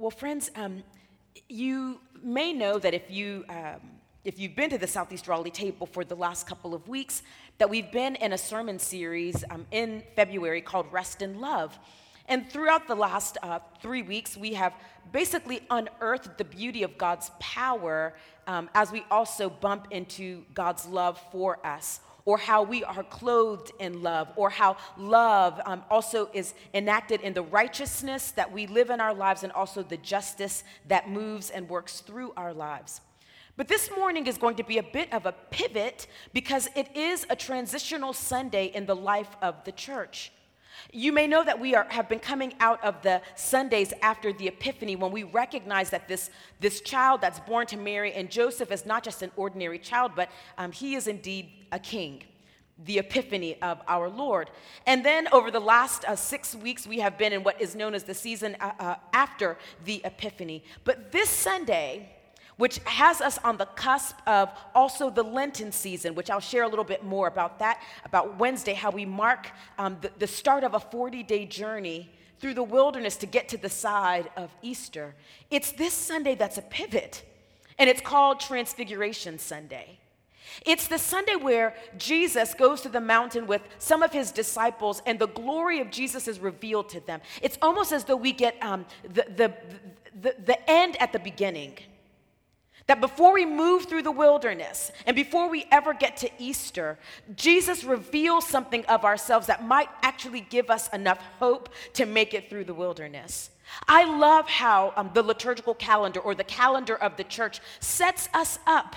Well, friends, you may know that if you've been to the Southeast Raleigh Table for the last couple of weeks, that we've been in a sermon series in February called Rest in Love. And throughout the last 3 weeks, we have basically unearthed the beauty of God's power as we also bump into God's love for us, or how we are clothed in love, or how love also is enacted in the righteousness that we live in our lives and also the justice that moves and works through our lives. But this morning is going to be a bit of a pivot because it is a transitional Sunday in the life of the church. You may know that we have been coming out of the Sundays after the Epiphany when we recognize that this child that's born to Mary and Joseph is not just an ordinary child, but he is indeed a king. The Epiphany of our Lord. And then over the last 6 weeks, we have been in what is known as the season after the Epiphany. But this Sunday, which has us on the cusp of also the Lenten season, which I'll share a little bit more about that, about Wednesday, how we mark the start of a 40-day journey through the wilderness to get to the side of Easter. It's this Sunday that's a pivot, and it's called Transfiguration Sunday. It's the Sunday where Jesus goes to the mountain with some of his disciples, and the glory of Jesus is revealed to them. It's almost as though we get the end at the beginning. That before we move through the wilderness and before we ever get to Easter, Jesus reveals something of ourselves that might actually give us enough hope to make it through the wilderness. I love how the liturgical calendar, or the calendar of the church, sets us up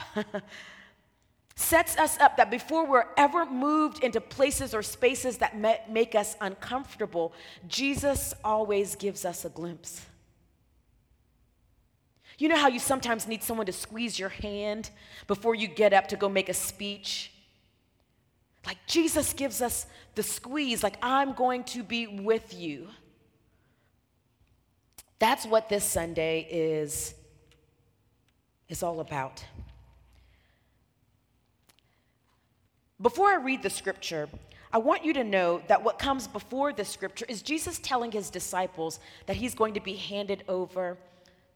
that before we're ever moved into places or spaces that make us uncomfortable, Jesus always gives us a glimpse. You know how you sometimes need someone to squeeze your hand before you get up to go make a speech? Like, Jesus gives us the squeeze, like, I'm going to be with you. That's what this Sunday is all about. Before I read the scripture, I want you to know that what comes before the scripture is Jesus telling his disciples that he's going to be handed over,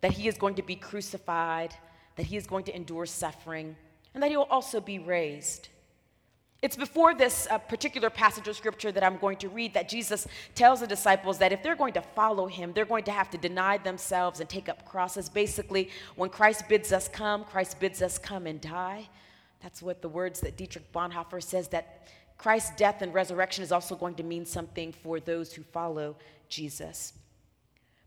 that he is going to be crucified, that he is going to endure suffering, and that he will also be raised. It's before this particular passage of scripture that I'm going to read that Jesus tells the disciples that if they're going to follow him, they're going to have to deny themselves and take up crosses. Basically, when Christ bids us come, Christ bids us come and die. That's what the words that Dietrich Bonhoeffer says, that Christ's death and resurrection is also going to mean something for those who follow Jesus.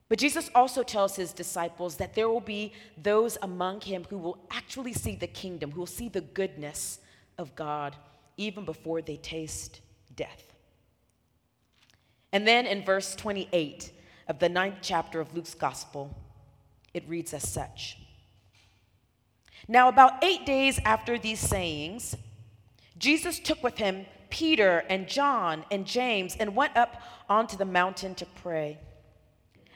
But Jesus also tells his disciples that there will be those among him who will actually see the kingdom, who will see the goodness of God even before they taste death. And then in verse 28 of the 9th chapter of Luke's gospel, it reads as such. Now about 8 days after these sayings, Jesus took with him Peter and John and James and went up onto the mountain to pray.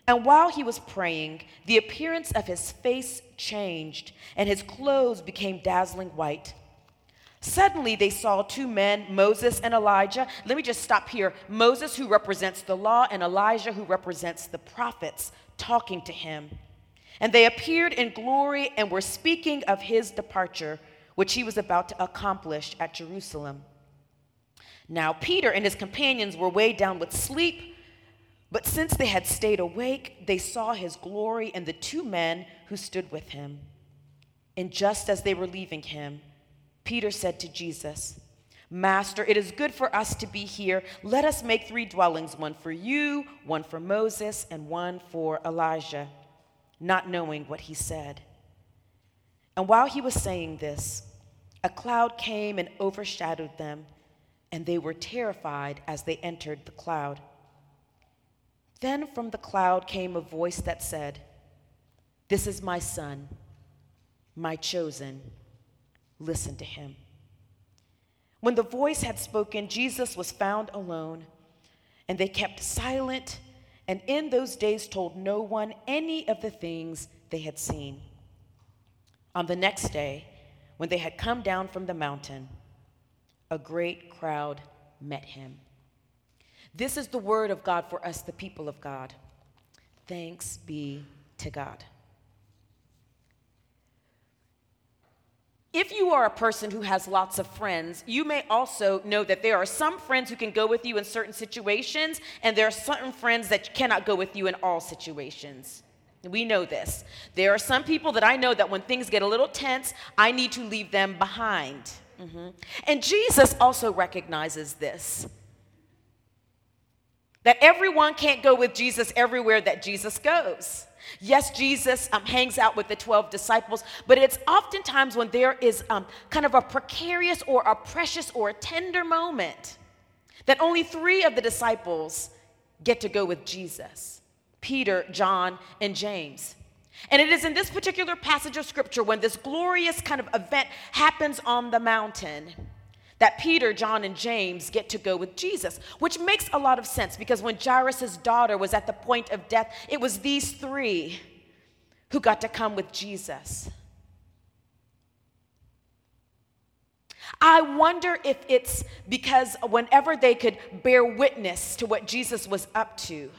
And while he was praying, the appearance of his face changed, and his clothes became dazzling white. Suddenly they saw 2 men, Moses and Elijah. Let me just stop here. Moses, who represents the law, and Elijah, who represents the prophets, talking to him. And they appeared in glory and were speaking of his departure, which he was about to accomplish at Jerusalem. Now Peter and his companions were weighed down with sleep, but since they had stayed awake, they saw his glory and the 2 men who stood with him. And just as they were leaving him, Peter said to Jesus, "Master, it is good for us to be here. Let us make 3 dwellings, one for you, one for Moses, and one for Elijah," not knowing what he said. And while he was saying this, a cloud came and overshadowed them, and they were terrified as they entered the cloud. Then from the cloud came a voice that said, "This is my son, my chosen. Listen to him." When the voice had spoken, Jesus was found alone, and they kept silent, and in those days told no one any of the things they had seen. On the next day, when they had come down from the mountain, a great crowd met him. This is the word of God for us, the people of God. Thanks be to God. If you are a person who has lots of friends, you may also know that there are some friends who can go with you in certain situations, and there are certain friends that cannot go with you in all situations. We know this. There are some people that I know that when things get a little tense, I need to leave them behind. Mm-hmm. And Jesus also recognizes this, that everyone can't go with Jesus everywhere that Jesus goes. Yes, Jesus hangs out with the 12 disciples, but it's oftentimes when there is kind of a precarious or a precious or a tender moment that only 3 of the disciples get to go with Jesus: Peter, John, and James. And it is in this particular passage of scripture, when this glorious kind of event happens on the mountain, that Peter, John, and James get to go with Jesus, which makes a lot of sense, because when Jairus' daughter was at the point of death, it was these 3 who got to come with Jesus. I wonder if it's because whenever they could bear witness to what Jesus was up to,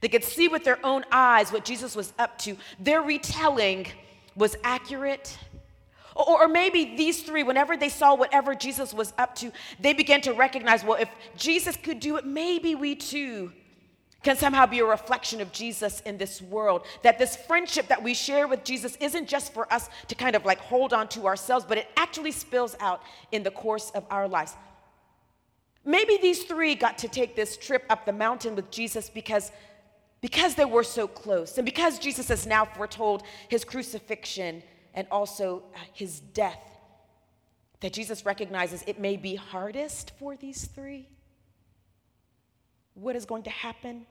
they could see with their own eyes what Jesus was up to, their retelling was accurate. Or maybe these 3, whenever they saw whatever Jesus was up to, they began to recognize, well, if Jesus could do it, maybe we too can somehow be a reflection of Jesus in this world. That this friendship that we share with Jesus isn't just for us to kind of like hold on to ourselves, but it actually spills out in the course of our lives. Maybe these 3 got to take this trip up the mountain with Jesus because they were so close, and because Jesus has now foretold his crucifixion and also his death, that Jesus recognizes it may be hardest for these 3. What is going to happen?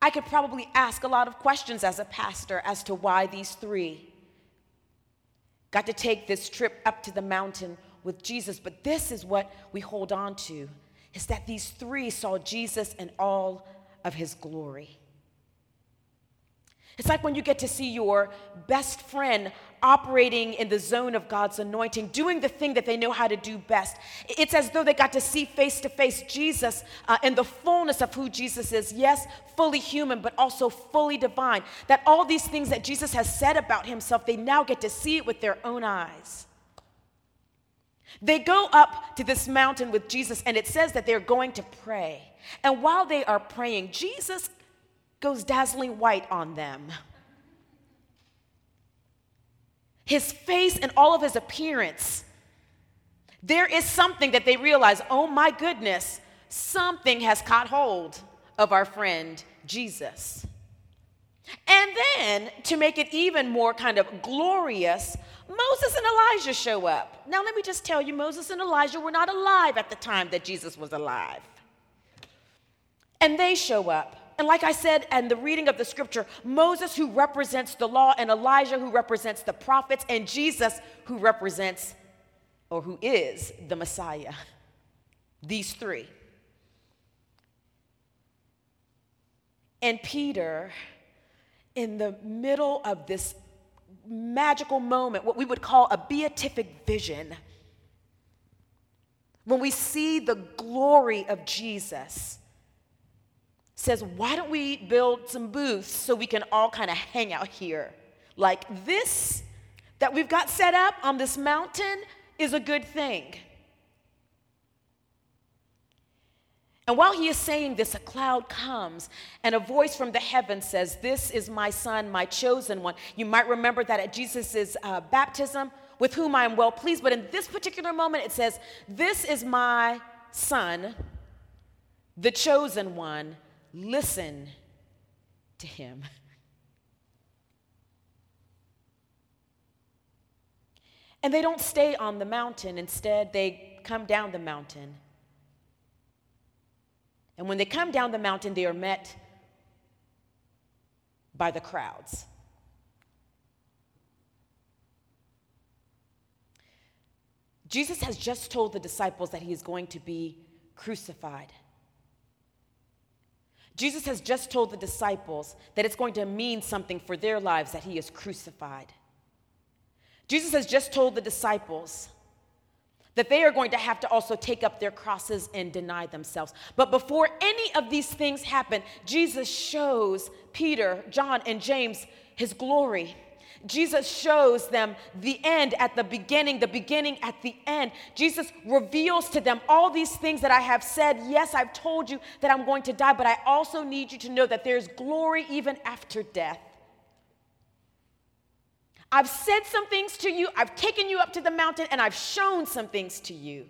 I could probably ask a lot of questions as a pastor as to why these 3 got to take this trip up to the mountain with Jesus, but this is what we hold on to, is that these 3 saw Jesus in all of his glory. It's like when you get to see your best friend operating in the zone of God's anointing, doing the thing that they know how to do best. It's as though they got to see face to face Jesus in the fullness of who Jesus is. Yes, fully human, but also fully divine. That all these things that Jesus has said about himself, they now get to see it with their own eyes. They go up to this mountain with Jesus, and it says that they're going to pray. And while they are praying, Jesus goes dazzling white on them. His face and all of his appearance, there is something that they realize, oh my goodness, something has caught hold of our friend Jesus. And then, to make it even more kind of glorious, Moses and Elijah show up. Now let me just tell you, Moses and Elijah were not alive at the time that Jesus was alive. And they show up. And like I said, and the reading of the scripture, Moses, who represents the law, and Elijah, who represents the prophets, and Jesus, who represents, or who is, the Messiah. These 3. And Peter, in the middle of this magical moment, what we would call a beatific vision, when we see the glory of Jesus, says, why don't we build some booths so we can all kind of hang out here? Like this that we've got set up on this mountain is a good thing. And while he is saying this, a cloud comes, and a voice from the heavens says, this is my son, my chosen one. You might remember that at Jesus' baptism, with whom I am well pleased. But in this particular moment, it says, this is my son, the chosen one. Listen to him. And they don't stay on the mountain. Instead, they come down the mountain. And when they come down the mountain, they are met by the crowds. Jesus has just told the disciples that he is going to be crucified. Jesus has just told the disciples that it's going to mean something for their lives that he is crucified. Jesus has just told the disciples that they are going to have to also take up their crosses and deny themselves. But before any of these things happen, Jesus shows Peter, John, and James his glory. Jesus shows them the end at the beginning at the end. Jesus reveals to them all these things that I have said. Yes, I've told you that I'm going to die, but I also need you to know that there's glory even after death. I've said some things to you, I've taken you up to the mountain, and I've shown some things to you.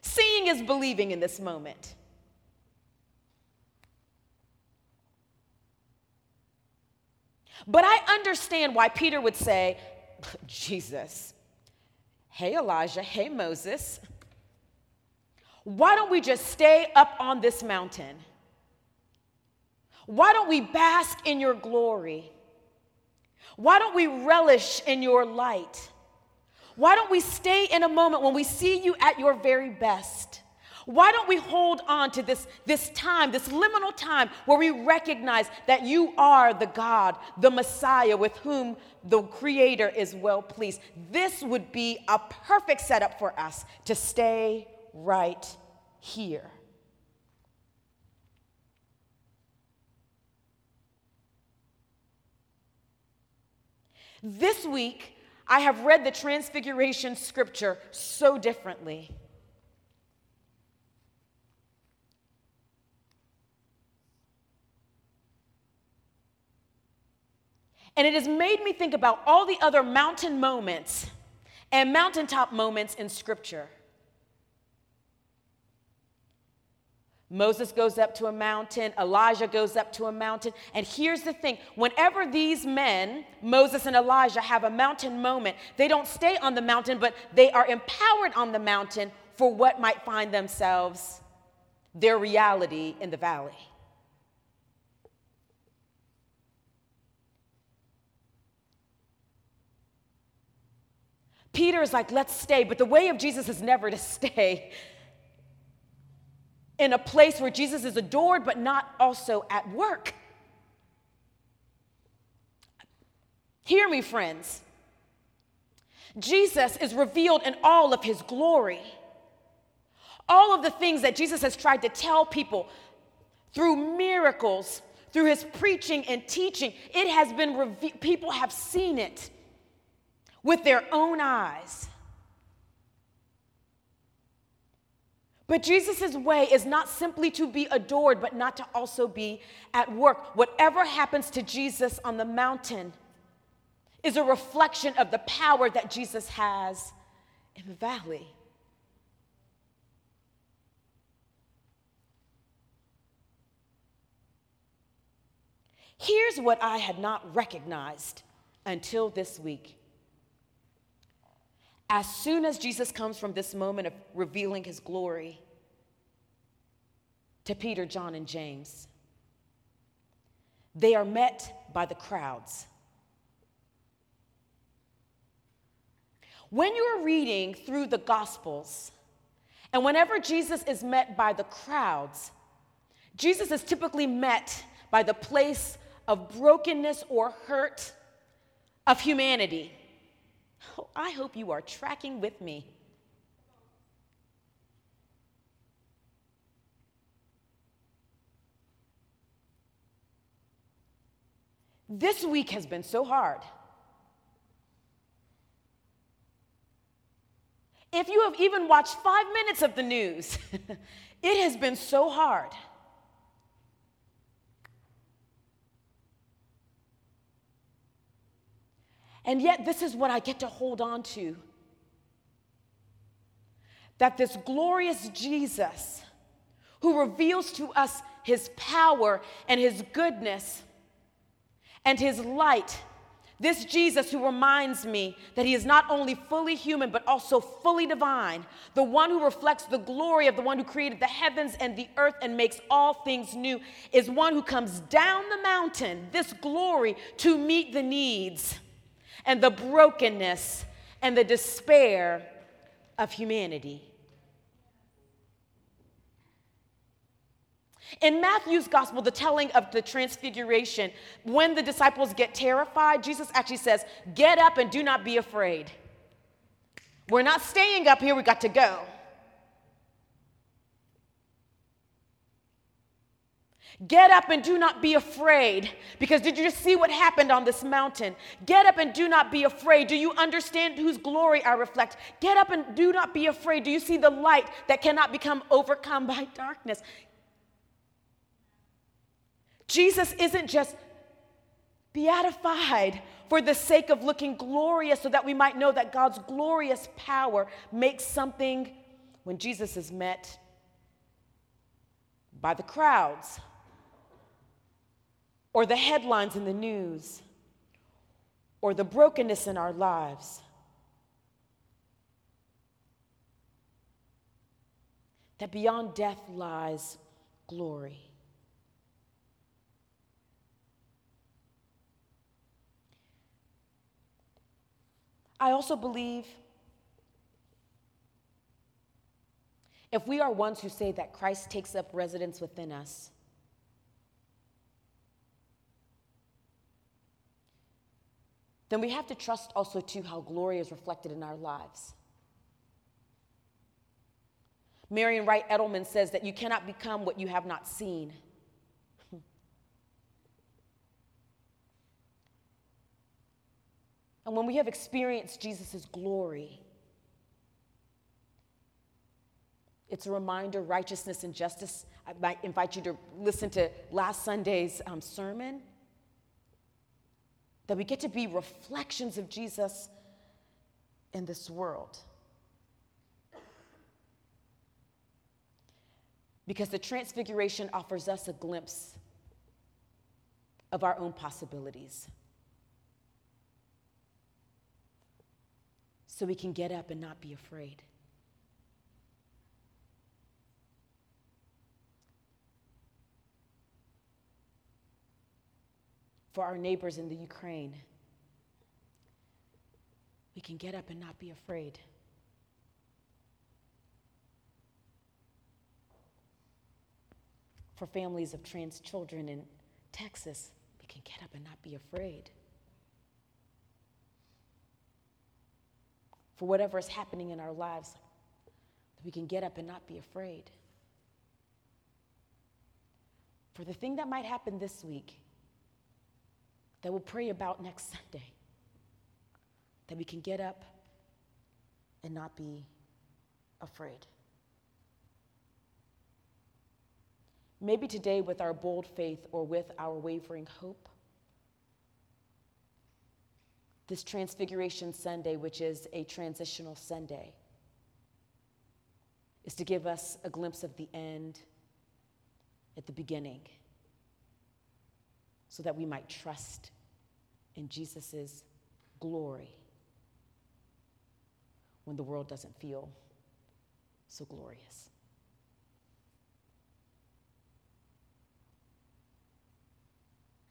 Seeing is believing in this moment. But I understand why Peter would say, Jesus, hey Elijah, hey Moses, why don't we just stay up on this mountain? Why don't we bask in your glory? Why don't we relish in your light? Why don't we stay in a moment when we see you at your very best? Why don't we hold on to this time, this liminal time where we recognize that you are the God, the Messiah with whom the Creator is well pleased? This would be a perfect setup for us to stay right here. This week, I have read the Transfiguration scripture so differently. And it has made me think about all the other mountain moments and mountaintop moments in scripture. Moses goes up to a mountain, Elijah goes up to a mountain, and here's the thing, whenever these men, Moses and Elijah, have a mountain moment, they don't stay on the mountain, but they are empowered on the mountain for what might find themselves their reality in the valley. Peter is like, let's stay, but the way of Jesus is never to stay in a place where Jesus is adored, but not also at work. Hear me, friends. Jesus is revealed in all of his glory. All of the things that Jesus has tried to tell people through miracles, through his preaching and teaching, it has been revealed. People have seen it with their own eyes. But Jesus' way is not simply to be adored, but not to also be at work. Whatever happens to Jesus on the mountain is a reflection of the power that Jesus has in the valley. Here's what I had not recognized until this week. As soon as Jesus comes from this moment of revealing his glory to Peter, John, and James, they are met by the crowds. When you are reading through the Gospels, and whenever Jesus is met by the crowds, Jesus is typically met by the place of brokenness or hurt of humanity. Oh, I hope you are tracking with me. This week has been so hard. If you have even watched 5 minutes of the news, it has been so hard. And yet, this is what I get to hold on to. That this glorious Jesus, who reveals to us his power and his goodness and his light, this Jesus who reminds me that he is not only fully human, but also fully divine, the one who reflects the glory of the one who created the heavens and the earth and makes all things new, is one who comes down the mountain, this glory, to meet the needs and the brokenness and the despair of humanity. In Matthew's gospel, the telling of the transfiguration, when the disciples get terrified, Jesus actually says, "Get up and do not be afraid." We're not staying up here. We got to go. Get up and do not be afraid, because did you just see what happened on this mountain? Get up and do not be afraid. Do you understand whose glory I reflect? Get up and do not be afraid. Do you see the light that cannot become overcome by darkness? Jesus isn't just beatified for the sake of looking glorious so that we might know that God's glorious power makes something, when Jesus is met by the crowds, or the headlines in the news, or the brokenness in our lives, that beyond death lies glory. I also believe if we are ones who say that Christ takes up residence within us, then we have to trust also, too, how glory is reflected in our lives. Marian Wright Edelman says that you cannot become what you have not seen. And when we have experienced Jesus' glory, it's a reminder, righteousness and justice. I might invite you to listen to last Sunday's sermon, that we get to be reflections of Jesus in this world. Because the Transfiguration offers us a glimpse of our own possibilities, so we can get up and not be afraid. For our neighbors in the Ukraine, we can get up and not be afraid. For families of trans children in Texas, we can get up and not be afraid. For whatever is happening in our lives, we can get up and not be afraid. For the thing that might happen this week, that we'll pray about next Sunday, that we can get up and not be afraid. Maybe today, with our bold faith or with our wavering hope, this Transfiguration Sunday, which is a transitional Sunday, is to give us a glimpse of the end at the beginning, so that we might trust in Jesus' glory when the world doesn't feel so glorious.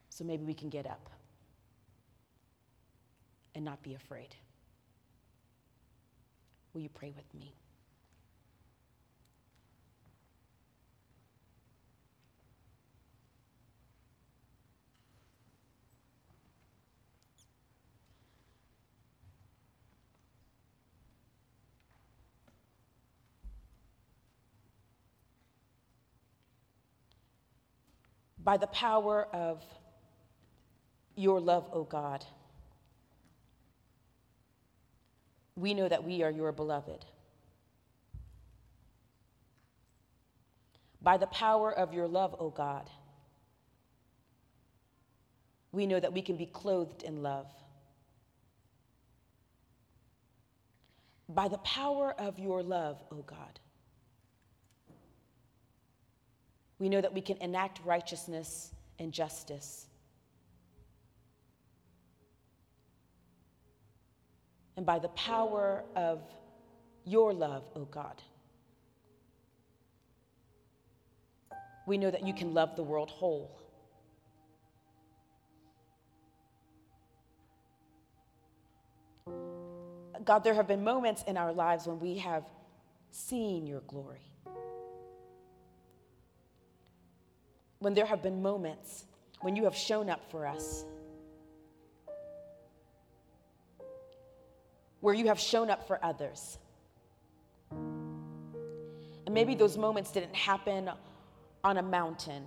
So maybe we can get up and not be afraid. Will you pray with me? By the power of your love, O God, we know that we are your beloved. By the power of your love, O God, we know that we can be clothed in love. By the power of your love, O God, we know that we can enact righteousness and justice. And by the power of your love, O God, we know that you can love the world whole. God, there have been moments in our lives when we have seen your glory, when there have been moments when you have shown up for us, where you have shown up for others. And maybe those moments didn't happen on a mountain.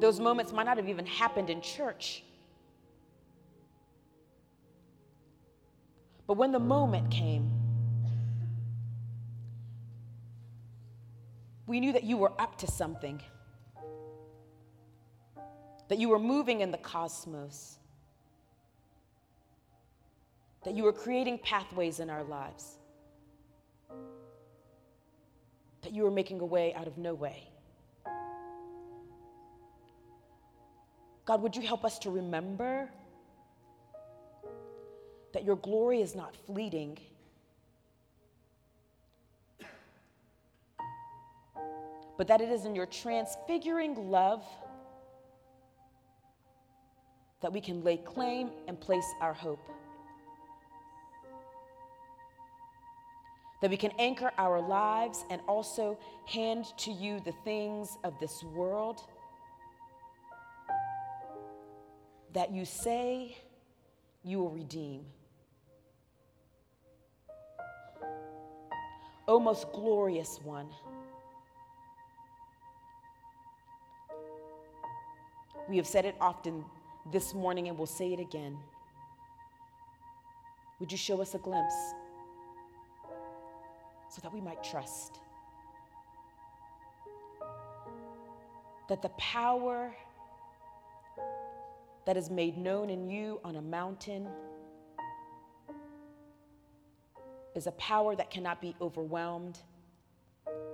Those moments might not have even happened in church. But when the moment came, we knew that you were up to something, that you were moving in the cosmos, that you were creating pathways in our lives, that you were making a way out of no way. God, would you help us to remember that your glory is not fleeting, but that it is in your transfiguring love that we can lay claim and place our hope, that we can anchor our lives and also hand to you the things of this world that you say you will redeem. O most glorious one, we have said it often this morning and we'll say it again. Would you show us a glimpse so that we might trust that the power that is made known in you on a mountain is a power that cannot be overwhelmed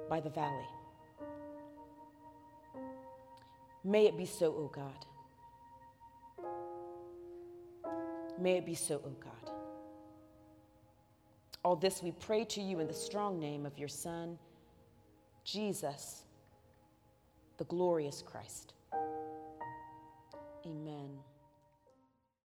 by the valley. May it be so, O God. May it be so, O God. All this we pray to you in the strong name of your Son, Jesus, the glorious Christ.